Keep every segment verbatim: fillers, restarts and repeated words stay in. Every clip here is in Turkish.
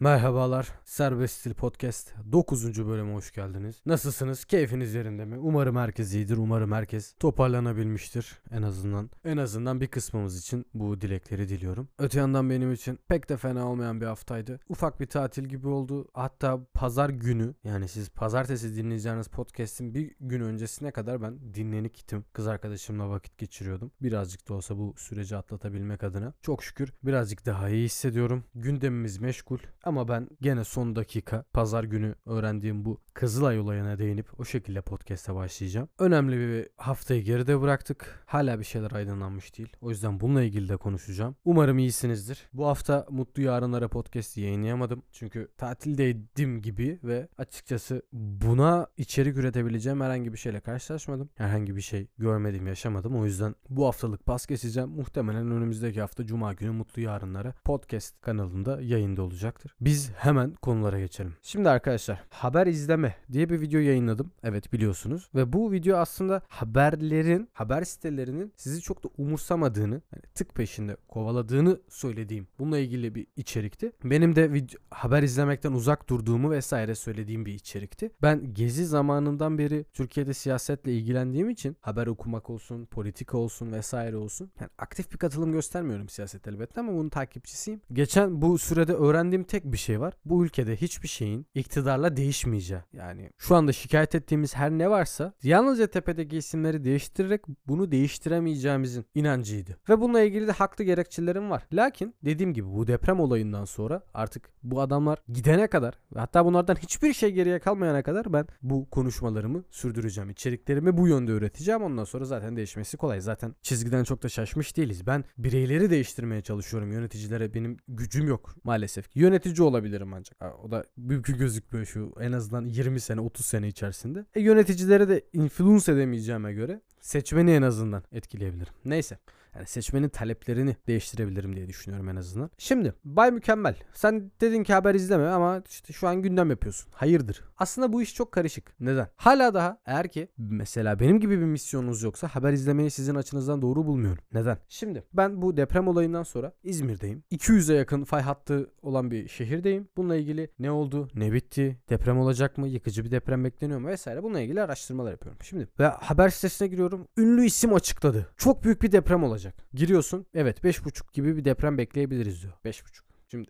Merhabalar, Serbest stil Podcast dokuzuncu bölüme hoş geldiniz. Nasılsınız? Keyfiniz yerinde mi? Umarım herkes iyidir, umarım herkes toparlanabilmiştir en azından. En azından bir kısmımız için bu dilekleri diliyorum. Öte yandan benim için pek de fena olmayan bir haftaydı. Ufak bir tatil gibi oldu. Hatta pazar günü, yani siz pazartesi dinleyeceğiniz podcast'in bir gün öncesine kadar ben dinlenip gittim. Kız arkadaşımla vakit geçiriyordum. Birazcık da olsa bu süreci atlatabilmek adına. Çok şükür birazcık daha iyi hissediyorum. Gündemimiz meşgul. Ama ben gene son dakika pazar günü öğrendiğim bu Kızılay olayına değinip o şekilde podcast'a başlayacağım. Önemli bir haftayı geride bıraktık. Hala bir şeyler aydınlanmış değil. O yüzden bununla ilgili de konuşacağım. Umarım iyisinizdir. Bu hafta Mutlu Yarınlara podcast'i yayınlayamadım. Çünkü tatildeydim gibi ve açıkçası buna içerik üretebileceğim herhangi bir şeyle karşılaşmadım. Herhangi bir şey görmedim, yaşamadım. O yüzden bu haftalık pas geçeceğim. Muhtemelen önümüzdeki hafta Cuma günü Mutlu Yarınlara podcast kanalında yayında olacaktır. Biz hemen konulara geçelim. Şimdi arkadaşlar, haber izleme diye bir video yayınladım. Evet, biliyorsunuz. Ve bu video aslında haberlerin, haber sitelerinin sizi çok da umursamadığını, yani tık peşinde kovaladığını söylediğim, bununla ilgili bir içerikti. Benim de video, haber izlemekten uzak durduğumu vesaire söylediğim bir içerikti. Ben Gezi zamanından beri Türkiye'de siyasetle ilgilendiğim için haber okumak olsun, politika olsun vesaire olsun. Yani aktif bir katılım göstermiyorum siyaset elbette ama bunun takipçisiyim. Geçen bu sürede öğrendiğim tek bir şey var. Bu ülkede hiçbir şeyin iktidarla değişmeyeceği. Yani şu anda şikayet ettiğimiz her ne varsa yalnızca tepedeki isimleri değiştirerek bunu değiştiremeyeceğimizin inancıydı. Ve bununla ilgili de haklı gerekçelerim var. Lakin dediğim gibi bu deprem olayından sonra artık bu adamlar gidene kadar ve hatta bunlardan hiçbir şey geriye kalmayana kadar ben bu konuşmalarımı sürdüreceğim. İçeriklerimi bu yönde üreteceğim. Ondan sonra zaten değişmesi kolay. Zaten çizgiden çok da şaşmış değiliz. Ben bireyleri değiştirmeye çalışıyorum. Yöneticilere benim gücüm yok maalesef. Yönetici olabilirim ancak. Ha, o da mümkün gözükmüyor şu en azından yirmi sene otuz sene içerisinde. E, yöneticilere de influence edemeyeceğime göre seçmeni en azından etkileyebilirim. Neyse. Yani seçmenin taleplerini değiştirebilirim diye düşünüyorum en azından. Şimdi Bay Mükemmel, sen dedin ki haber izleme ama işte şu an gündem yapıyorsun. Hayırdır? Aslında bu iş çok karışık. Neden? Hala daha eğer ki mesela benim gibi bir misyonunuz yoksa haber izlemeyi sizin açınızdan doğru bulmuyorum. Neden? Şimdi ben bu deprem olayından sonra İzmir'deyim. iki yüze yakın fay hattı olan bir şehirdeyim. Bununla ilgili ne oldu? Ne bitti? Deprem olacak mı? Yıkıcı bir deprem bekleniyor mu? Vesaire. Bununla ilgili araştırmalar yapıyorum. Şimdi ve haber sitesine giriyorum. Ünlü isim açıkladı. Çok büyük bir deprem olacak. Giriyorsun. Evet, beş buçuk gibi bir deprem bekleyebiliriz diyor. beş buçuk. Şimdi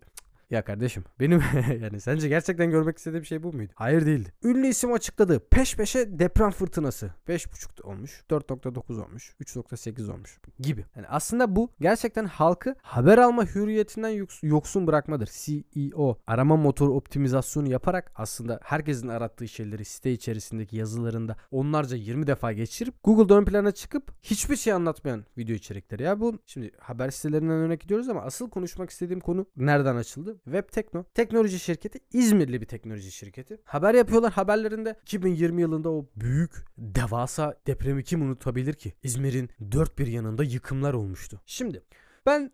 ya kardeşim benim yani sence gerçekten görmek istediğim şey bu muydu? Hayır, değildi. Ünlü isim açıkladı. Peş peşe deprem fırtınası. beş buçuk olmuş. dört nokta dokuz olmuş. üç nokta sekiz olmuş gibi. Yani aslında bu gerçekten halkı haber alma hürriyetinden yoksun bırakmadır. S E O, arama motoru optimizasyonu yaparak aslında herkesin arattığı şeyleri site içerisindeki yazılarında onlarca yirmi defa geçirip Google'da ön plana çıkıp hiçbir şey anlatmayan video içerikleri. Ya bu şimdi haber sitelerinden örnek gidiyoruz ama asıl konuşmak istediğim konu nereden açıldı? Webtekno. Teknoloji şirketi. İzmirli bir teknoloji şirketi. Haber yapıyorlar. Haberlerinde iki bin yirmi yılında o büyük devasa depremi kim unutabilir ki? İzmir'in dört bir yanında yıkımlar olmuştu. Şimdi ben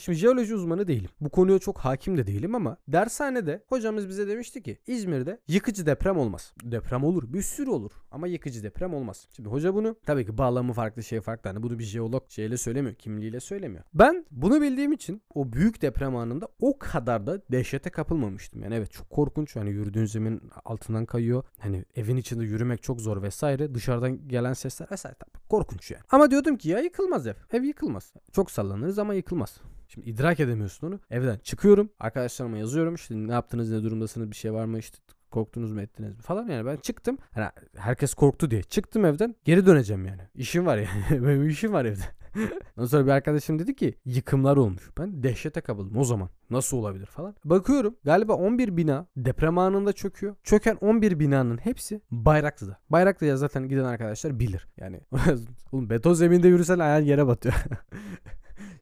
şimdi jeoloji uzmanı değilim. Bu konuya çok hakim de değilim ama dershanede hocamız bize demişti ki İzmir'de yıkıcı deprem olmaz. Deprem olur. Bir sürü olur. Ama yıkıcı deprem olmaz. Şimdi hoca bunu tabii ki bağlamı farklı, şey farklı. Hani bunu bir jeolog şeyle söylemiyor. Kimliğiyle söylemiyor. Ben bunu bildiğim için o büyük deprem anında o kadar da dehşete kapılmamıştım. Yani evet, çok korkunç. Hani yürüdüğün zemin altından kayıyor. Hani evin içinde yürümek çok zor vesaire. Dışarıdan gelen sesler vesaire. Tabii korkunç yani. Ama diyordum ki ya yıkılmaz ev. Ev yıkılmaz. Çok sallanırız ama yıkılmaz. Şimdi idrak edemiyorsun onu. Evden çıkıyorum. Arkadaşlarıma yazıyorum. İşte ne yaptınız, ne durumdasınız, bir şey var mı, işte korktunuz mu, ettiniz mi falan. Yani ben çıktım. Yani herkes korktu diye çıktım evden. Geri döneceğim yani. İşim var yani. Benim işim var evde. Ondan sonra bir arkadaşım dedi ki yıkımlar olmuş. Ben dehşete kapıldım o zaman. Nasıl olabilir falan. Bakıyorum galiba on bir bina deprem anında çöküyor. Çöken on bir binanın hepsi Bayraklı'da. Bayraklı'ya zaten giden arkadaşlar bilir. Yani oğlum beton zeminde yürüsen ayağın yere batıyor.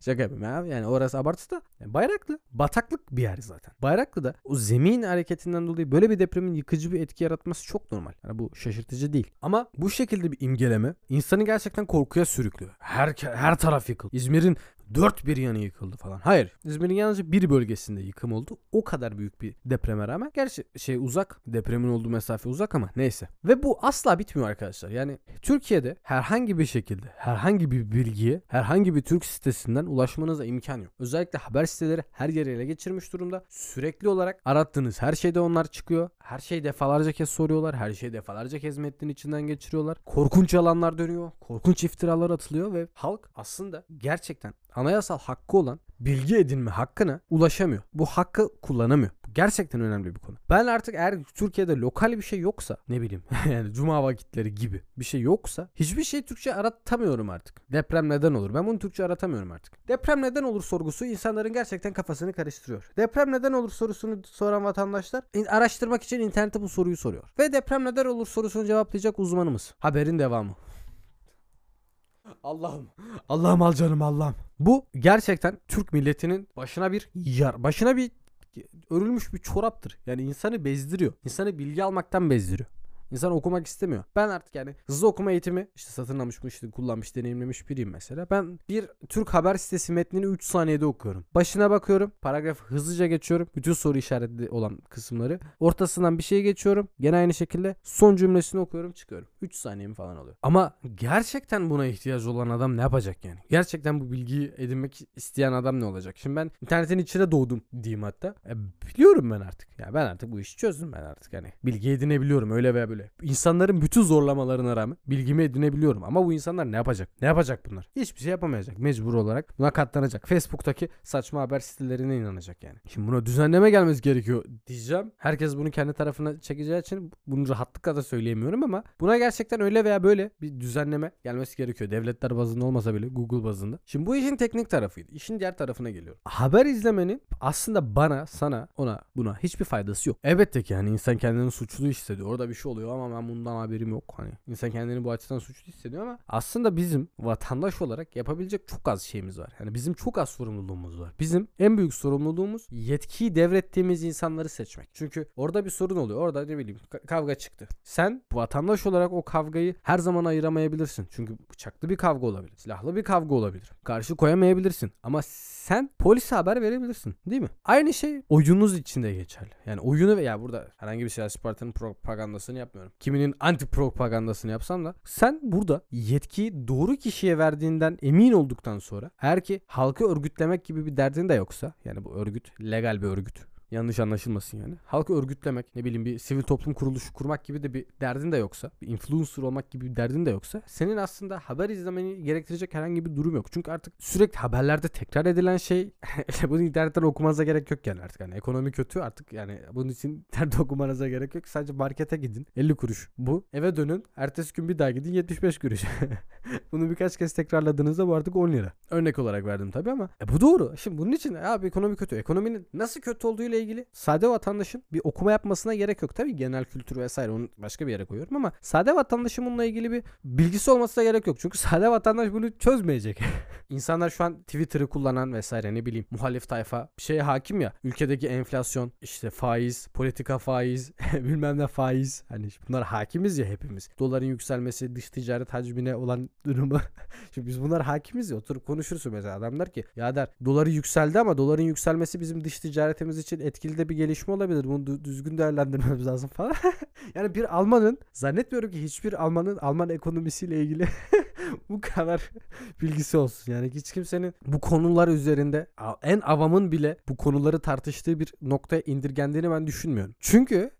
Şaka yapayım abi. Yani orası abartı da. Yani Bayraklı bataklık bir yer zaten. Bayraklı'da o zemin hareketinden dolayı böyle bir depremin yıkıcı bir etki yaratması çok normal. Yani bu şaşırtıcı değil. Ama bu şekilde bir imgeleme insanı gerçekten korkuya sürüklüyor. Her her taraf yıkıldı. İzmir'in Dört bir yanı yıkıldı falan. Hayır. İzmir'in yalnızca bir bölgesinde yıkım oldu. O kadar büyük bir depreme rağmen. Gerçi şey uzak. Depremin olduğu mesafe uzak ama neyse. Ve bu asla bitmiyor arkadaşlar. Yani Türkiye'de herhangi bir şekilde herhangi bir bilgiye herhangi bir Türk sitesinden ulaşmanıza imkan yok. Özellikle haber siteleri her yeri ele geçirmiş durumda. Sürekli olarak arattığınız her şeyde onlar çıkıyor. Her şeyi defalarca kez soruyorlar. Her şeyi defalarca kez metnin içinden geçiriyorlar. Korkunç alanlar dönüyor. Korkunç iftiralar atılıyor ve halk aslında gerçekten anayasal hakkı olan bilgi edinme hakkına ulaşamıyor. Bu hakkı kullanamıyor. Bu gerçekten önemli bir konu. Ben artık eğer Türkiye'de lokal bir şey yoksa, ne bileyim yani cuma vakitleri gibi bir şey yoksa hiçbir şey Türkçe aratamıyorum artık. Deprem neden olur? Ben bunu Türkçe aratamıyorum artık. Deprem neden olur sorusu insanların gerçekten kafasını karıştırıyor. Deprem neden olur sorusunu soran vatandaşlar araştırmak için internete bu soruyu soruyor. Ve deprem neden olur sorusunu cevaplayacak uzmanımız. Haberin devamı. Allah'ım. Allah'ım al canım Allah'ım. Bu gerçekten Türk milletinin başına bir yar, başına bir örülmüş bir çoraptır. Yani insanı bezdiriyor. İnsanı bilgi almaktan bezdiriyor. İnsan okumak istemiyor. Ben artık yani hızlı okuma eğitimi işte satın almış, işte kullanmış, deneyimlemiş biriyim mesela. Ben bir Türk haber sitesi metnini üç saniyede okuyorum. Başına bakıyorum. Paragrafı hızlıca geçiyorum. Bütün soru işaretli olan kısımları. Ortasından bir şey geçiyorum. Gene aynı şekilde son cümlesini okuyorum, çıkıyorum. üç saniyemi falan alıyor. Ama gerçekten buna ihtiyacı olan adam ne yapacak yani? Gerçekten bu bilgiyi edinmek isteyen adam ne olacak? Şimdi ben internetin içine doğdum diyeyim hatta. E, biliyorum ben artık. Ya ben artık bu işi çözdüm ben artık. Hani bilgi edinebiliyorum öyle veya böyle. İnsanların bütün zorlamalarına rağmen bilgimi edinebiliyorum. Ama bu insanlar ne yapacak? Ne yapacak bunlar? Hiçbir şey yapamayacak. Mecbur olarak buna katlanacak. Facebook'taki saçma haber sitelerine inanacak yani. Şimdi buna düzenleme gelmesi gerekiyor diyeceğim. Herkes bunu kendi tarafına çekeceği için bunu rahatlıkla da söyleyemiyorum ama buna gerçekten öyle veya böyle bir düzenleme gelmesi gerekiyor. Devletler bazında olmasa bile Google bazında. Şimdi bu işin teknik tarafıydı. İşin diğer tarafına geliyorum. Haber izlemenin aslında bana, sana, ona, buna hiçbir faydası yok. Elbette ki yani insan kendini suçlu hissediyor. Orada bir şey oluyor ama ben bundan haberim yok. Hani insan kendini bu açıdan suçlu hissediyor ama aslında bizim vatandaş olarak yapabilecek çok az şeyimiz var. Yani bizim çok az sorumluluğumuz var. Bizim en büyük sorumluluğumuz yetkiyi devrettiğimiz insanları seçmek. Çünkü orada bir sorun oluyor. Orada ne bileyim kavga çıktı. Sen vatandaş olarak o kavgayı her zaman ayıramayabilirsin. Çünkü bıçaklı bir kavga olabilir. Silahlı bir kavga olabilir. Karşı koyamayabilirsin. Ama sen polise haber verebilirsin. Değil mi? Aynı şey oyununuz içinde geçerli. Yani oyunu veya yani burada herhangi bir siyasi partinin propagandasını yapmıyorum. Kiminin anti propagandasını yapsam da sen burada yetkiyi doğru kişiye verdiğinden emin olduktan sonra eğer ki halkı örgütlemek gibi bir derdin de yoksa yani bu örgüt legal bir örgüt. Yanlış anlaşılmasın yani. Halkı örgütlemek, ne bileyim bir sivil toplum kuruluşu kurmak gibi de bir derdin de yoksa, bir influencer olmak gibi bir derdin de yoksa senin aslında haber izlemeni gerektirecek herhangi bir durum yok. Çünkü artık sürekli haberlerde tekrar edilen şey bunu internetten okumanıza gerek yok yani artık. Yani ekonomi kötü artık yani bunun için internet okumanıza gerek yok. Sadece markete gidin elli kuruş bu. Eve dönün. Ertesi gün bir daha gidin yetmiş beş kuruş. Bunu birkaç kez tekrarladığınızda bu artık on lira. Örnek olarak verdim tabii ama e bu doğru. Şimdi bunun için abi ekonomi kötü. Ekonominin nasıl kötü olduğuyla ilgili sade vatandaşın bir okuma yapmasına gerek yok. Tabii genel kültür vesaire onu başka bir yere koyuyorum ama sade vatandaşın bununla ilgili bir bilgisi olmasına gerek yok. Çünkü sade vatandaş bunu çözmeyecek. İnsanlar şu an Twitter'ı kullanan vesaire ne bileyim muhalif tayfa bir şeye hakim ya. Ülkedeki enflasyon, işte faiz, politika faiz, bilmem ne faiz. Hani bunlar hakimiz ya hepimiz. Doların yükselmesi, dış ticaret hacmine olan durumu. Şimdi biz bunlar hakimiz ya. Oturup konuşursun mesela. Adam der ki ya der doları yükseldi ama doların yükselmesi bizim dış ticaretimiz için etkili de bir gelişme olabilir. Bunu düzgün değerlendirmemiz lazım falan. Yani bir Almanın zannetmiyorum ki hiçbir Almanın Alman ekonomisiyle ilgili bu kadar bilgisi olsun. Yani hiç kimsenin bu konular üzerinde en avamın bile bu konuları tartıştığı bir noktaya indirgendiğini ben düşünmüyorum. Çünkü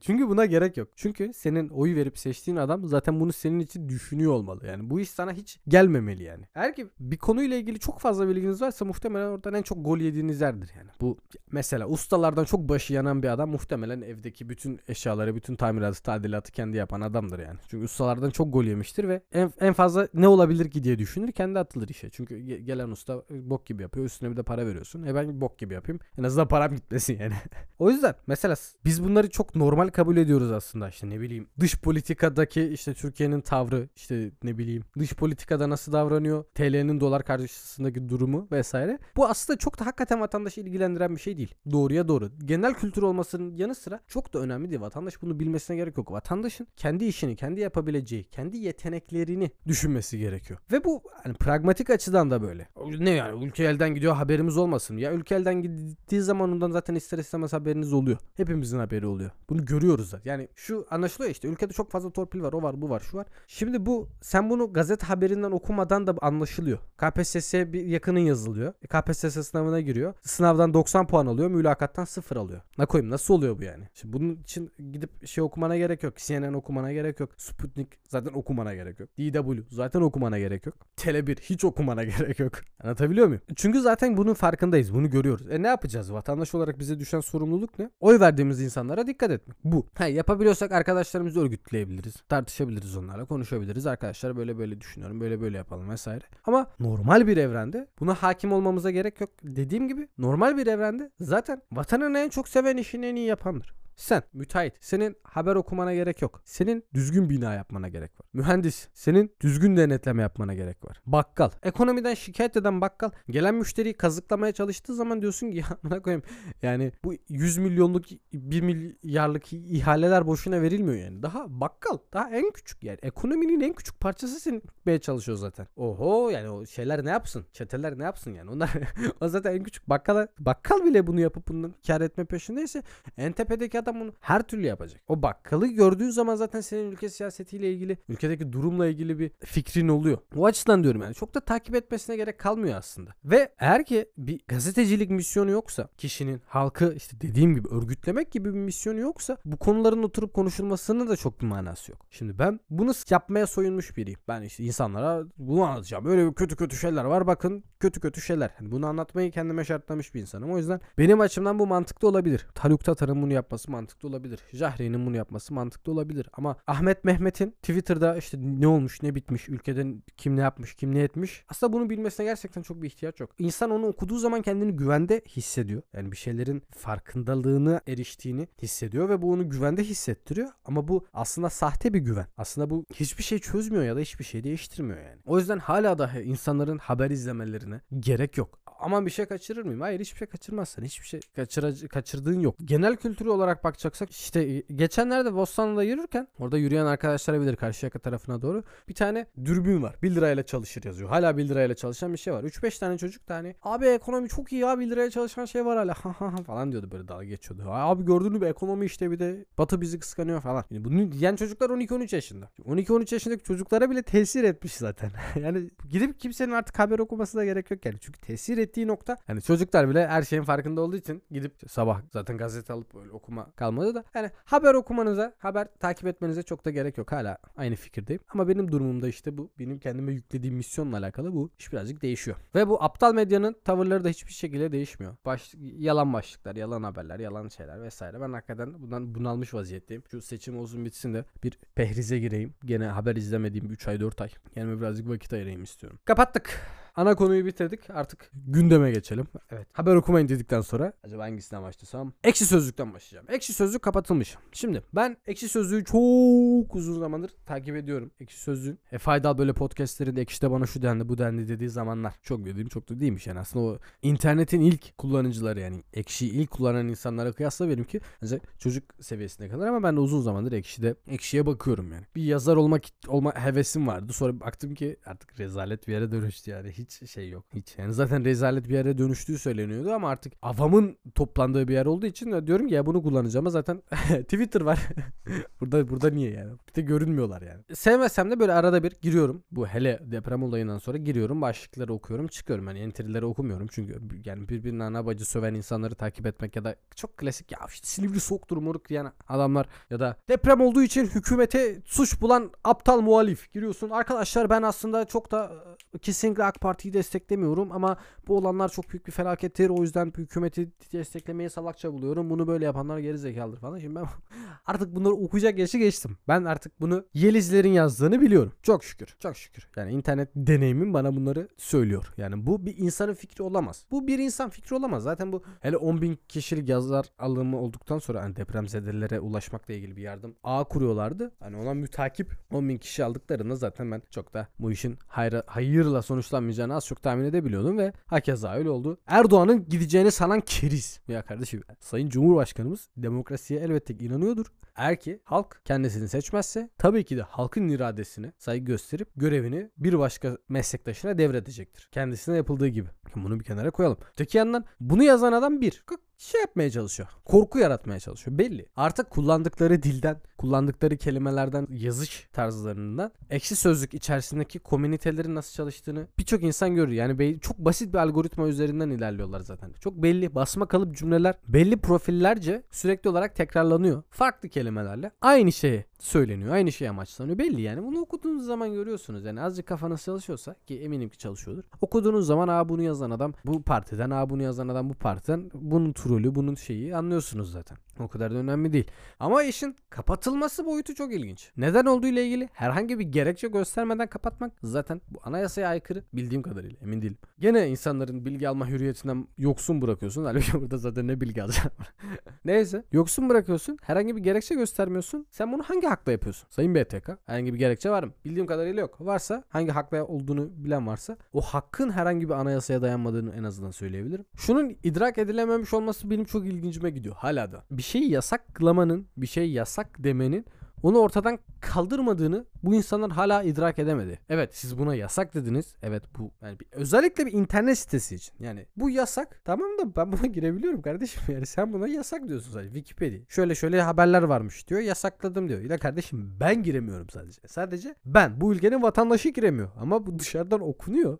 çünkü buna gerek yok. Çünkü senin oyu verip seçtiğin adam zaten bunu senin için düşünüyor olmalı. Yani bu iş sana hiç gelmemeli yani. Eğer ki bir konuyla ilgili çok fazla bilginiz varsa muhtemelen oradan en çok gol yediğiniz yerdir yani. Bu mesela ustalardan çok başı yanan bir adam muhtemelen evdeki bütün eşyaları, bütün tamiratı, tadilatı kendi yapan adamdır yani. Çünkü ustalardan çok gol yemiştir ve en, en fazla ne olabilir ki diye düşünür. Kendi atılır işe. Çünkü gelen usta bok gibi yapıyor. Üstüne bir de para veriyorsun. E ben bok gibi yapayım. En azından param gitmesin yani. O yüzden mesela biz bunları çok normal kabul ediyoruz aslında. İşte ne bileyim dış politikadaki işte Türkiye'nin tavrı, işte ne bileyim dış politikada nasıl davranıyor, T L'nin dolar karşısındaki durumu vesaire. Bu aslında çok da hakikaten vatandaşı ilgilendiren bir şey değil. Doğruya doğru. Genel kültür olmasının yanı sıra çok da önemli değil. Vatandaş bunu bilmesine gerek yok. Vatandaşın kendi işini, kendi yapabileceği, kendi yeteneklerini düşün düşünmesi gerekiyor. Ve bu hani pragmatik açıdan da böyle. Ne yani, ülke elden gidiyor haberimiz olmasın. Ya ülke elden gittiği zaman ondan zaten ister istemez haberiniz oluyor. Hepimizin haberi oluyor. Bunu görüyoruz zaten. Yani şu anlaşılıyor işte, ülkede çok fazla torpil var, o var, bu var, şu var. Şimdi bu, sen bunu gazete haberinden okumadan da anlaşılıyor. K P S S'ye bir yakının yazılıyor. K P S S sınavına giriyor. Sınavdan doksan puan alıyor. Mülakattan sıfır alıyor. Ne koyayım, nasıl oluyor bu yani? Şimdi bunun için gidip şey okumana gerek yok. C N N okumana gerek yok. Sputnik zaten okumana gerek yok. D W zaten okumana gerek yok. Tele bir hiç okumana gerek yok. Anlatabiliyor muyum? Çünkü zaten bunun farkındayız. Bunu görüyoruz. E ne yapacağız? Vatandaş olarak bize düşen sorumluluk ne? Oy verdiğimiz insanlara dikkat etmek. Bu. Ha, yapabiliyorsak arkadaşlarımızı örgütleyebiliriz. Tartışabiliriz onlarla. Konuşabiliriz. Arkadaşlar böyle böyle düşünüyorum. Böyle böyle yapalım vesaire. Ama normal bir evrende buna hakim olmamıza gerek yok. Dediğim gibi normal bir evrende zaten vatanını en çok seven, işini en iyi yapandır. Sen müteahhit, senin haber okumana gerek yok. Senin düzgün bina yapmana gerek var. Mühendis, senin düzgün denetleme yapmana gerek var. Bakkal, ekonomiden şikayet eden bakkal gelen müşteriyi kazıklamaya çalıştığı zaman diyorsun ki ya buna koyayım. Yani bu yüz milyonluk bir milyarlık ihaleler boşuna verilmiyor yani. Daha bakkal, daha en küçük yani. Ekonominin en küçük parçası seni tutmaya çalışıyor zaten. Oho yani o şeyler ne yapsın? Çeteler ne yapsın yani? Onlar o zaten en küçük bakkala, bakkal bile bunu yapıp bundan kar etme peşindeyse en tepedeki adam bunu her türlü yapacak. O bakkalı gördüğün zaman zaten senin ülke siyasetiyle ilgili, ülkedeki durumla ilgili bir fikrin oluyor. O açıdan diyorum yani çok da takip etmesine gerek kalmıyor aslında. Ve eğer ki bir gazetecilik misyonu yoksa, kişinin halkı işte dediğim gibi örgütlemek gibi bir misyonu yoksa bu konuların oturup konuşulmasının da çok bir manası yok. Şimdi ben bunu yapmaya soyunmuş biriyim. Ben işte insanlara bunu anlatacağım. Öyle kötü kötü şeyler var bakın. Kötü kötü şeyler. Yani bunu anlatmayı kendime şartlamış bir insanım. O yüzden benim açımdan bu mantıklı olabilir. Haluk Tatar'ın bunu yapması mantıklı olabilir. Jahre'nin bunu yapması mantıklı olabilir. Ama Ahmet Mehmet'in Twitter'da işte ne olmuş, ne bitmiş, ülkede kim ne yapmış, kim ne etmiş. Aslında bunu bilmesine gerçekten çok bir ihtiyaç yok. İnsan onu okuduğu zaman kendini güvende hissediyor. Yani bir şeylerin farkındalığına eriştiğini hissediyor ve bu onu güvende hissettiriyor. Ama bu aslında sahte bir güven. Aslında bu hiçbir şey çözmüyor ya da hiçbir şey değiştirmiyor yani. O yüzden hala daha insanların haber izlemelerine gerek yok. Aman bir şey kaçırır mıyım? Hayır, hiçbir şey kaçırmazsan. Hiçbir şey kaçıra- kaçırdığın yok. Genel kültürü olarak bakacaksak işte geçenlerde Bostanlı'da yürürken, orada yürüyen arkadaşlar bilir, Karşıyaka tarafına doğru bir tane dürbün var. bir lirayla çalışır yazıyor. Hala bir lirayla çalışan bir şey var. üç beş tane çocuk da hani abi ekonomi çok iyi ya, bir liraya çalışan şey var hala falan diyordu, böyle dalga geçiyordu. Abi gördün mü ekonomi işte, bir de Batı bizi kıskanıyor falan. Yani bunu diyen çocuklar on iki on üç yaşında. on iki on üç yaşındaki çocuklara bile tesir etmiş zaten. Yani gidip kimsenin artık haber okuması da gerek yok yani. Çünkü tesir et ettiği nokta, yani çocuklar bile her şeyin farkında olduğu için gidip sabah zaten gazete alıp böyle okuma kalmadı da yani haber okumanıza, haber takip etmenize çok da gerek yok. Hala aynı fikirdeyim. Ama benim durumumda işte bu, benim kendime yüklediğim misyonla alakalı bu iş birazcık değişiyor. Ve bu aptal medyanın tavırları da hiçbir şekilde değişmiyor. Baş, yalan başlıklar, yalan haberler, yalan şeyler vesaire. Ben hakikaten bundan bunalmış vaziyetteyim. Şu seçim olsun bitsin de bir pehrize gireyim. Gene haber izlemediğim üç ay dört ay. Yani birazcık vakit ayırayım istiyorum. Kapattık. Ana konuyu bitirdik. Artık gündeme geçelim. Evet. Haber okumayın dedikten sonra acaba hangisinden başlasam? Ekşi Sözlük'ten başlayacağım. Ekşi Sözlük kapatılmış. Şimdi ben Ekşi Sözlük'ü çok uzun zamandır takip ediyorum. Ekşi Sözlük'ün e, faydalı böyle podcastlerinde Ekşi'de bana şu dendi bu dendi dediği zamanlar. Çok dediğim çok da değilmiş yani. Aslında o internetin ilk kullanıcıları yani Ekşi'yi ilk kullanan insanlara kıyasla benimki ancak çocuk seviyesine kadar, ama ben de uzun zamandır Ekşi'de Ekşi'ye bakıyorum yani. Bir yazar olmak olma hevesim vardı. Sonra baktım ki artık rezalet bir yere dönüştü yani. Hiç şey yok. Hiç. Yani zaten rezalet bir yere dönüştüğü söyleniyordu ama artık avamın toplandığı bir yer olduğu için diyorum ki ya bunu kullanacağım ama zaten Twitter var. burada burada niye yani? Bir de görünmüyorlar yani. Sevmesem de böyle arada bir giriyorum. Bu hele deprem olayından sonra giriyorum. Başlıkları okuyorum. Çıkıyorum. Yani entry'leri okumuyorum. Çünkü yani birbirinin ana bacı söven insanları takip etmek ya da çok klasik ya işte Silivri soğuktur moruk yani adamlar ya da deprem olduğu için hükümete suç bulan aptal muhalif. Giriyorsun. Arkadaşlar ben aslında çok da kesinlikle AK Parti'yi desteklemiyorum ama bu olanlar çok büyük bir felakettir. O yüzden hükümeti desteklemeyi salakça buluyorum. Bunu böyle yapanlar geri zekalıdır falan. Şimdi ben artık bunları okuyacak yaşı geçtim. Ben artık bunu Yelizlerin yazdığını biliyorum. Çok şükür. Çok şükür. Yani internet deneyimim bana bunları söylüyor. Yani bu bir insanın fikri olamaz. Bu bir insan fikri olamaz. Zaten bu hele on bin kişilik yazar alımı olduktan sonra hani depremzedelere ulaşmakla ilgili bir yardım ağı kuruyorlardı. Hani ona mütakip on bin kişi aldıklarında zaten ben çok da bu işin hayra, hayırla sonuçlanmayacak olacağını az çok tahmin edebiliyordum ve hakeza öyle oldu. Erdoğan'ın gideceğini sanan keriz. Ya kardeşim, Sayın Cumhurbaşkanımız demokrasiye elbette inanıyordur. Eğer ki halk kendisini seçmezse tabii ki de halkın iradesine saygı gösterip görevini bir başka meslektaşına devredecektir. Kendisine yapıldığı gibi. Bunu bir kenara koyalım. Öteki yandan bunu yazan adam bir şey yapmaya çalışıyor. Korku yaratmaya çalışıyor. Belli. Artık kullandıkları dilden, kullandıkları kelimelerden, yazış tarzlarından Ekşi Sözlük içerisindeki komünitelerin nasıl çalıştığını birçok insan görür. Yani çok basit bir algoritma üzerinden ilerliyorlar zaten. Çok belli. Basma kalıp cümleler belli profillerce sürekli olarak tekrarlanıyor. Farklı kelimelerle aynı şeyi söyleniyor. Aynı şey amaçlanıyor. Belli yani. Bunu okuduğunuz zaman görüyorsunuz. Yani azıcık kafanız çalışıyorsa, ki eminim ki çalışıyordur. Okuduğunuz zaman aa bunu yazan adam bu partiden, aa bunu yazan adam bu partiden, bunun trolü, bunun şeyi anlıyorsunuz zaten. O kadar da önemli değil. Ama işin kapatılması boyutu çok ilginç. Neden olduğu ile ilgili herhangi bir gerekçe göstermeden kapatmak zaten bu anayasaya aykırı, bildiğim kadarıyla, emin değilim. Gene insanların bilgi alma hürriyetinden yoksun bırakıyorsun. Halbuki burada zaten ne bilgi alacağım. Neyse, yoksun bırakıyorsun. Herhangi bir gerekçe göstermiyorsun. Sen bunu hangi hakla yapıyorsun? Sayın B T K, herhangi bir gerekçe var mı? Bildiğim kadarıyla yok. Varsa, hangi hakla olduğunu bilen varsa, o hakkın herhangi bir anayasaya dayanmadığını en azından söyleyebilirim. Şunun idrak edilememiş olması benim çok ilgincime gidiyor hala da. Bir şeyi yasaklamanın, bir şey yasak demenin onu ortadan kaldırmadığını bu insanlar hala idrak edemedi. Evet, siz buna yasak dediniz. Evet, bu yani bir, özellikle bir internet sitesi için. Yani bu yasak. Tamam da ben buna girebiliyorum kardeşim. Yani sen buna yasak diyorsun sadece. Wikipedia. Şöyle şöyle haberler varmış diyor. Yasakladım diyor. Ya kardeşim, ben giremiyorum sadece. Sadece ben. Bu ülkenin vatandaşı giremiyor. Ama bu dışarıdan okunuyor.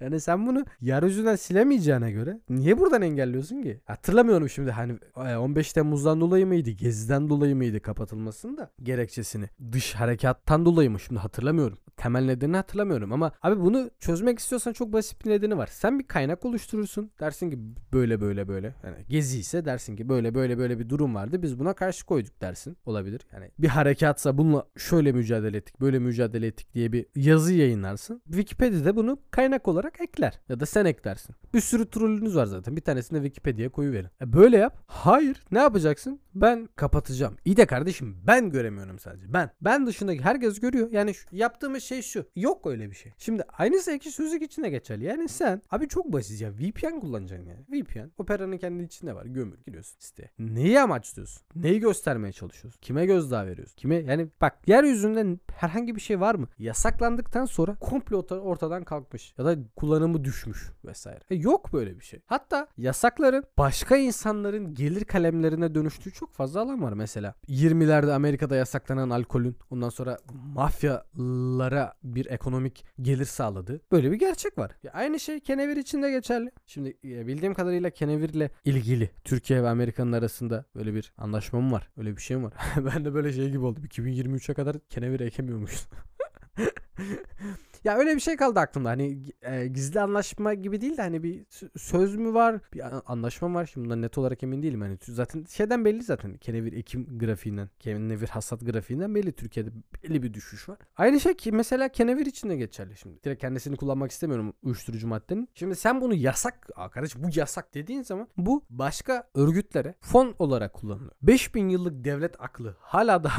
Yani sen bunu yeryüzünden silemeyeceğine göre niye buradan engelliyorsun ki? Hatırlamıyorum şimdi, hani on beş Temmuz'dan dolayı mıydı? Gezi'den dolayı mıydı kapatılmasını da gerekçesini? Dış harekattan dolayı mı? Şimdi hatırlamıyorum. Temel nedenini hatırlamıyorum ama abi bunu çözmek istiyorsan çok basit bir nedeni var. Sen bir kaynak oluşturursun. Dersin ki böyle böyle böyle. Yani Gezi ise dersin ki böyle böyle böyle bir durum vardı. Biz buna karşı koyduk dersin. Olabilir. Yani bir harekatsa bununla şöyle mücadele ettik, böyle mücadele ettik diye bir yazı yayınlarsın. Wikipedia'da bunu kaynak olarak ekler. Ya da sen eklersin. Bir sürü trollünüz var zaten. Bir tanesini de Wikipedia'ya koyuverin. E böyle yap. Hayır. Ne yapacaksın? Ben kapatacağım. İyi de kardeşim, ben göremiyorum sadece. Ben. Ben dışındaki herkes görüyor. Yani şu, yaptığımız şey şu. Yok öyle bir şey. Şimdi aynısı Ekşi Sözlük içine geçerli. Yani sen abi çok basit ya. V P N kullanacaksın yani. V P N. Opera'nın kendi içinde var. Gömür. Giriyorsun siteye. Neyi amaçlıyorsun? Neyi göstermeye çalışıyorsun? Kime gözdağı veriyorsun? Kime? Yani bak, yeryüzünde herhangi bir şey var mı? Yasaklandıktan sonra komple ortadan kalkmış. Ya da kullanımı düşmüş vesaire. E yok böyle bir şey. Hatta yasakların başka insanların gelir kalemlerine dönüştüğü çok fazla alan var. Mesela yirmilerde Amerika'da yasaklanan alkolün ondan sonra mafyalara bir ekonomik gelir sağladığı böyle bir gerçek var. Ya aynı şey kenevir için de geçerli. Şimdi bildiğim kadarıyla kenevirle ilgili Türkiye ve Amerika'nın arasında böyle bir anlaşma mı var? Öyle bir şey mi var? Ben de böyle şey gibi oldum. iki bin yirmi üçe kadar kenevir ekemiyormuşuz. Ya öyle bir şey kaldı aklımda. Hani e, gizli anlaşma gibi değil de hani bir söz mü var? Bir anlaşma var. Şimdi bundan net olarak emin değilim. Hani zaten şeyden belli zaten. Kenevir ekim grafiğinden, kenevir hasat grafiğinden belli. Türkiye'de belli bir düşüş var. Aynı şey ki mesela kenevir için de geçerli şimdi. Direkt kendisini kullanmak istemiyorum uyuşturucu maddenin. Şimdi sen bunu yasak, arkadaş bu yasak dediğin zaman bu başka örgütlere fon olarak kullanılıyor. beş bin yıllık devlet aklı hala da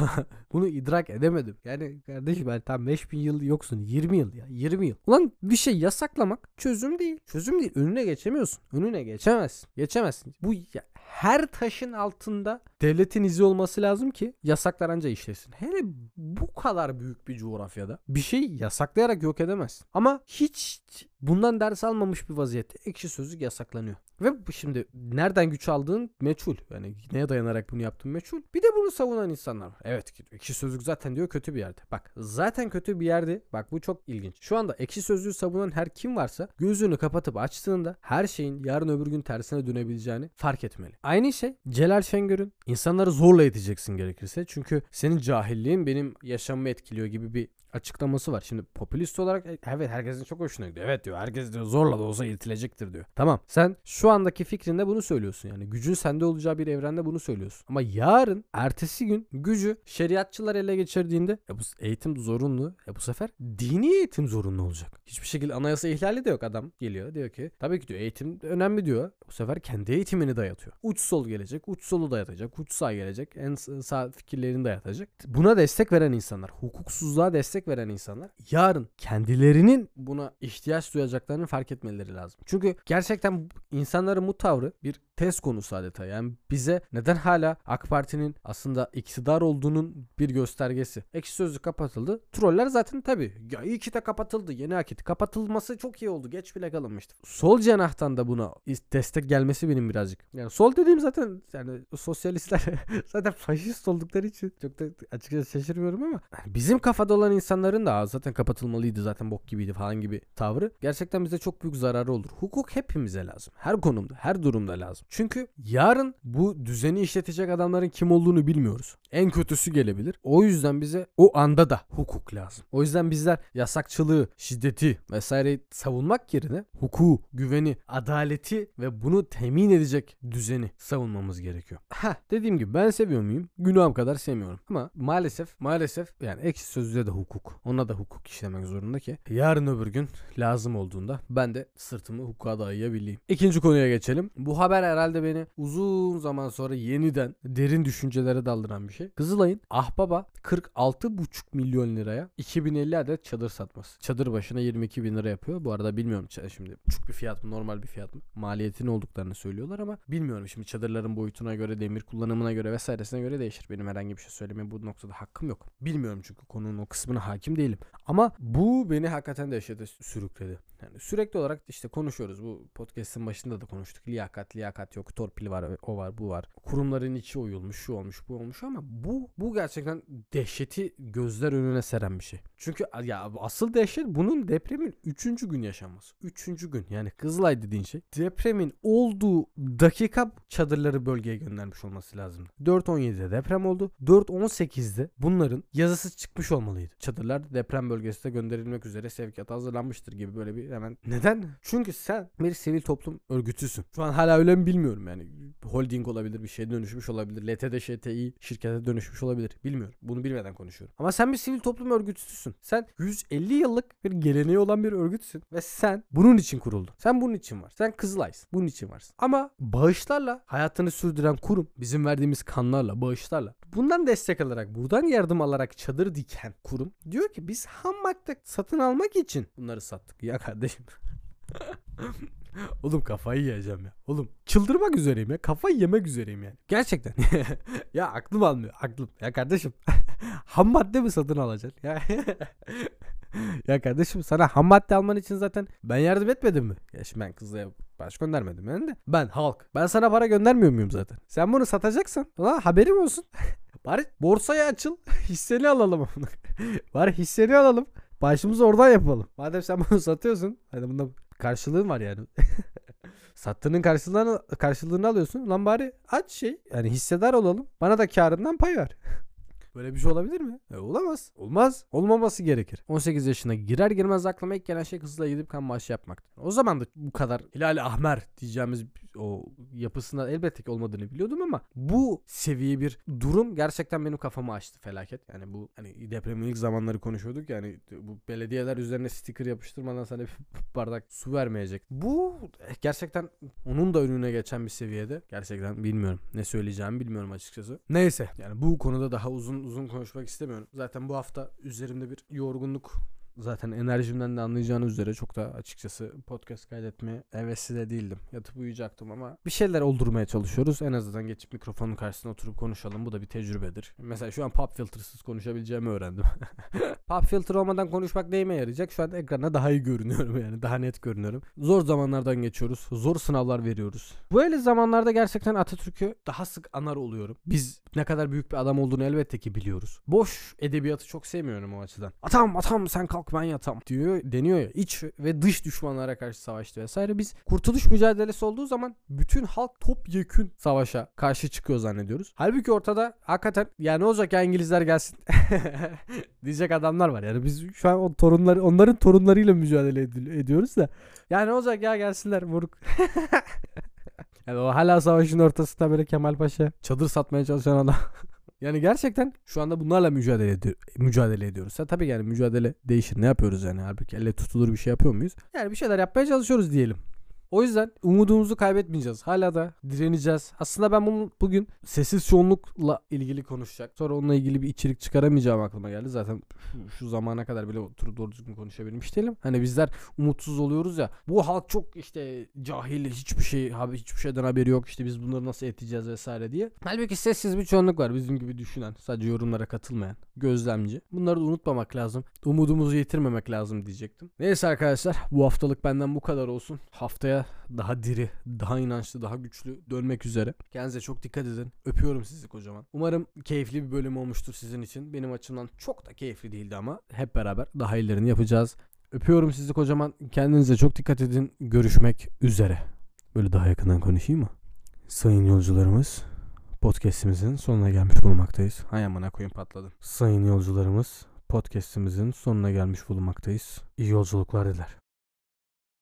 bunu idrak edemedim. Yani kardeşim, ben tam beş bin yıl yoksun. yirmi yıl ya, yirmi yıl. Ulan bir şey yasaklamak çözüm değil. Çözüm değil. Önüne geçemiyorsun. Önüne geçemezsin. Geçemezsin. Bu ya, her taşın altında devletin izi olması lazım ki yasaklar anca işlesin. Hele bu kadar büyük bir coğrafyada bir şey yasaklayarak yok edemezsin. Ama hiç bundan ders almamış bir vaziyette Ekşi Sözlük yasaklanıyor. Ve şimdi nereden güç aldığın meçhul. Yani neye dayanarak bunu yaptın meçhul. Bir de bunu savunan insanlar var. Evet, Ekşi Sözlük zaten diyor kötü bir yerde. Bak zaten kötü bir yerde. Bak bu çok ilginç. Şu anda Ekşi Sözlüğü savunan her kim varsa gözünü kapatıp açtığında her şeyin yarın öbür gün tersine dönebileceğini fark etmeli. Aynı şey Celal Şengör'ün insanları zorla edeceksin gerekirse. Çünkü senin cahilliğin benim yaşamımı etkiliyor gibi bir açıklaması var. Şimdi popülist olarak evet, herkesin çok hoşuna gidiyor. Evet diyor, herkes diyor zorla da olsa irtilecektir diyor. Tamam, sen şu andaki fikrinde bunu söylüyorsun. Yani gücün sende olacağı bir evrende bunu söylüyorsun. Ama yarın ertesi gün gücü şeriatçılar ele geçirdiğinde ya bu eğitim zorunlu. Ya bu sefer dini eğitim zorunlu olacak. Hiçbir şekilde anayasa ihlali de yok. Adam geliyor diyor ki tabii ki diyor eğitim önemli diyor. Bu sefer kendi eğitimini dayatıyor. Uç sol gelecek. Uç solu dayatacak. Uç sağ gelecek. En sağ fikirlerini dayatacak. Buna destek veren insanlar, hukuksuzluğa destek destek veren insanlar yarın kendilerinin buna ihtiyaç duyacaklarını fark etmeleri lazım. Çünkü gerçekten insanların bu tavrı bir test konusu adeta. Yani bize neden hala AK Parti'nin aslında iktidar olduğunun bir göstergesi. Ekşi Sözlük kapatıldı. Troller zaten tabii ya iyi ki de kapatıldı. Yeni akit kapatılması çok iyi oldu. Geç bile kalınmıştı. Sol cenahtan da buna destek gelmesi benim birazcık. Yani sol dediğim zaten yani sosyalistler zaten faşist oldukları için çok da açıkçası şaşırmıyorum ama yani bizim kafada olan insanların da zaten kapatılmalıydı zaten bok gibiydi falan gibi tavrı gerçekten bize çok büyük zararı olur. Hukuk hepimize lazım. Her konumda, her durumda lazım. Çünkü yarın bu düzeni işletecek adamların kim olduğunu bilmiyoruz. En kötüsü gelebilir. O yüzden bize o anda da hukuk lazım. O yüzden bizler yasakçılığı, şiddeti vesaireyi savunmak yerine hukuku, güveni, adaleti ve bunu temin edecek düzeni savunmamız gerekiyor. Ha, dediğim gibi ben seviyor muyum? Günahım kadar sevmiyorum. Ama maalesef maalesef yani Ekşi Sözlük'e de hukuk. Ona da hukuk işlemek zorunda ki yarın öbür gün lazım olduğunda ben de sırtımı hukuka dayayabileyim. İkinci konuya geçelim. Bu haber herhalde beni uzun zaman sonra yeniden derin düşüncelere daldıran bir şey. Kızılay'ın Ahbaba kırk altı buçuk milyon liraya iki bin elli adet çadır satması. Çadır başına yirmi iki bin lira yapıyor. Bu arada bilmiyorum şimdi küçük bir fiyat mı normal bir fiyat mı? Maliyeti ne olduklarını söylüyorlar ama bilmiyorum şimdi çadırların boyutuna göre, demir kullanımına göre vesairesine göre değişir. Benim herhangi bir şey söylemeye bu noktada hakkım yok. Bilmiyorum çünkü konunun o kısmına hakim değilim. Ama bu beni hakikaten dehşete sürükledi. Yani sürekli olarak işte konuşuyoruz. Bu podcast'ın başında da konuştuk. Liyakat, liyakat yok. Torpil var, o var, bu var. Kurumların içi oyulmuş, şu olmuş, bu olmuş ama bu bu gerçekten dehşeti gözler önüne seren bir şey. Çünkü ya asıl dehşet bunun depremin üçüncü gün yaşanması. Üçüncü gün yani Kızılay dediğin şey depremin olduğu dakika çadırları bölgeye göndermiş olması lazım. dört on yedide deprem oldu. dört on sekizde bunların yazısı çıkmış olmalıydı. Çadırlar deprem bölgesine gönderilmek üzere sevkiyata hazırlanmıştır gibi böyle bir hemen. Neden? Çünkü sen bir sivil toplum örgütüsün. Şu an hala öyle mi bilmiyorum yani. Holding olabilir, bir şeye dönüşmüş olabilir. L T D, Ş T İ şirkete dönüşmüş olabilir. Bilmiyorum. Bunu bilmeden konuşuyorum. Ama sen bir sivil toplum örgütüsün. Sen yüz elli yıllık bir geleneği olan bir örgütsün ve sen bunun için kuruldun. Sen bunun için varsın. Sen Kızılay'sın. Bunun için varsın. Ama bağışlarla hayatını sürdüren kurum, bizim verdiğimiz kanlarla, bağışlarla, bundan destek alarak, buradan yardım alarak çadır diken kurum diyor ki biz ham madde satın almak için bunları sattık. Ya kardeşim. Oğlum kafayı yiyeceğim ya. Oğlum çıldırmak üzereyim ya. Kafayı yemek üzereyim yani. Gerçekten. Ya aklım almıyor. Aklım. Ya kardeşim. Ham madde mi satın alacaksın? Ya ya kardeşim sana ham madde alman için zaten ben yardım etmedim mi? Ya şimdi ben kızla baş göndermedim ben de. Ben halk. Ben sana para göndermiyor muyum zaten? Sen bunu satacaksan ulan haberim olsun. Bari borsaya açıl. Hisseni alalım. Bari hisseni alalım. Başımızı oradan yapalım. Madem sen bunu satıyorsun. Hadi bunda karşılığın var yani. Sattığının karşılığını, karşılığını alıyorsun. Lan bari aç şey. Yani hissedar olalım. Bana da karından pay ver. Böyle bir şey olabilir mi? E, olamaz. Olmaz. Olmaması gerekir. on sekiz yaşına girer girmez aklıma ilk gelen şey kızla gidip kan bağışı yapmaktı. O zaman da bu kadar Hilal-i Ahmer diyeceğimiz o yapısında elbette ki olmadığını biliyordum ama bu seviye bir durum gerçekten benim kafamı açtı felaket. Yani bu hani depremin ilk zamanları konuşuyorduk yani bu belediyeler üzerine sticker yapıştırmadan sana bir bardak su vermeyecek. Bu gerçekten onun da önüne geçen bir seviyede. Gerçekten bilmiyorum. Ne söyleyeceğimi bilmiyorum açıkçası. Neyse yani bu konuda daha uzun uzun konuşmak istemiyorum. Zaten bu hafta üzerimde bir yorgunluk, zaten enerjimden de anlayacağınız üzere çok da açıkçası podcast kaydetmeye hevesli de değildim. Yatıp uyuyacaktım ama bir şeyler oldurmaya çalışıyoruz. En azından geçip mikrofonun karşısına oturup konuşalım. Bu da bir tecrübedir. Mesela şu an pop filtersız konuşabileceğimi öğrendim. Pop filter olmadan konuşmak neyime yarayacak? Şu an ekrana daha iyi görünüyorum yani. Daha net görünüyorum. Zor zamanlardan geçiyoruz. Zor sınavlar veriyoruz. Böyle zamanlarda gerçekten Atatürk'ü daha sık anar oluyorum. Biz ne kadar büyük bir adam olduğunu elbette ki biliyoruz. Boş edebiyatı çok sevmiyorum o açıdan. Atam atam sen kalk ben yatam diyor deniyor ya, iç ve dış düşmanlara karşı savaştı vesaire. Biz kurtuluş mücadelesi olduğu zaman bütün halk topyekün savaşa karşı çıkıyor zannediyoruz. Halbuki ortada hakikaten ya ne olacak ya İngilizler gelsin diyecek adamlar var. Yani biz şu an o torunları, onların torunlarıyla mücadele edil- ediyoruz da ya ne olacak ya gelsinler moruk. Yani o hala savaşın ortasında böyle Kemal Paşa çadır satmaya çalışan adam. Yani gerçekten şu anda bunlarla mücadele ediyor, mücadele ediyoruz. Ha, tabii yani mücadele değişir. Ne yapıyoruz yani? Halbuki elle tutulur bir şey yapıyor muyuz? Yani bir şeyler yapmaya çalışıyoruz diyelim. O yüzden umudumuzu kaybetmeyeceğiz. Hala da direneceğiz. Aslında ben bunu bugün sessiz çoğunlukla ilgili konuşacak. Sonra onunla ilgili bir içerik çıkaramayacağım aklıma geldi. Zaten şu zamana kadar bile oturup doğru düzgün konuşabilmiş değilim. Hani bizler umutsuz oluyoruz ya. Bu halk çok işte cahil, hiçbir şey abi hiçbir şeyden haberi yok. İşte biz bunları nasıl edeceğiz vesaire diye. Halbuki sessiz bir çoğunluk var. Bizim gibi düşünen, sadece yorumlara katılmayan, gözlemci. Bunları da unutmamak lazım. Umudumuzu yitirmemek lazım diyecektim. Neyse arkadaşlar, bu haftalık benden bu kadar olsun. Haftaya daha diri, daha inançlı, daha güçlü dönmek üzere. Kendinize çok dikkat edin. Öpüyorum sizi kocaman. Umarım keyifli bir bölüm olmuştur sizin için. Benim açımdan çok da keyifli değildi ama hep beraber daha iyilerini yapacağız. Öpüyorum sizi kocaman. Kendinize çok dikkat edin. Görüşmek üzere. Böyle daha yakından konuşayım mı? Sayın yolcularımız, podcast'imizin sonuna gelmiş bulunmaktayız. Hay amına koyayım patladım. Sayın yolcularımız, podcast'imizin sonuna gelmiş bulunmaktayız. İyi yolculuklar diler.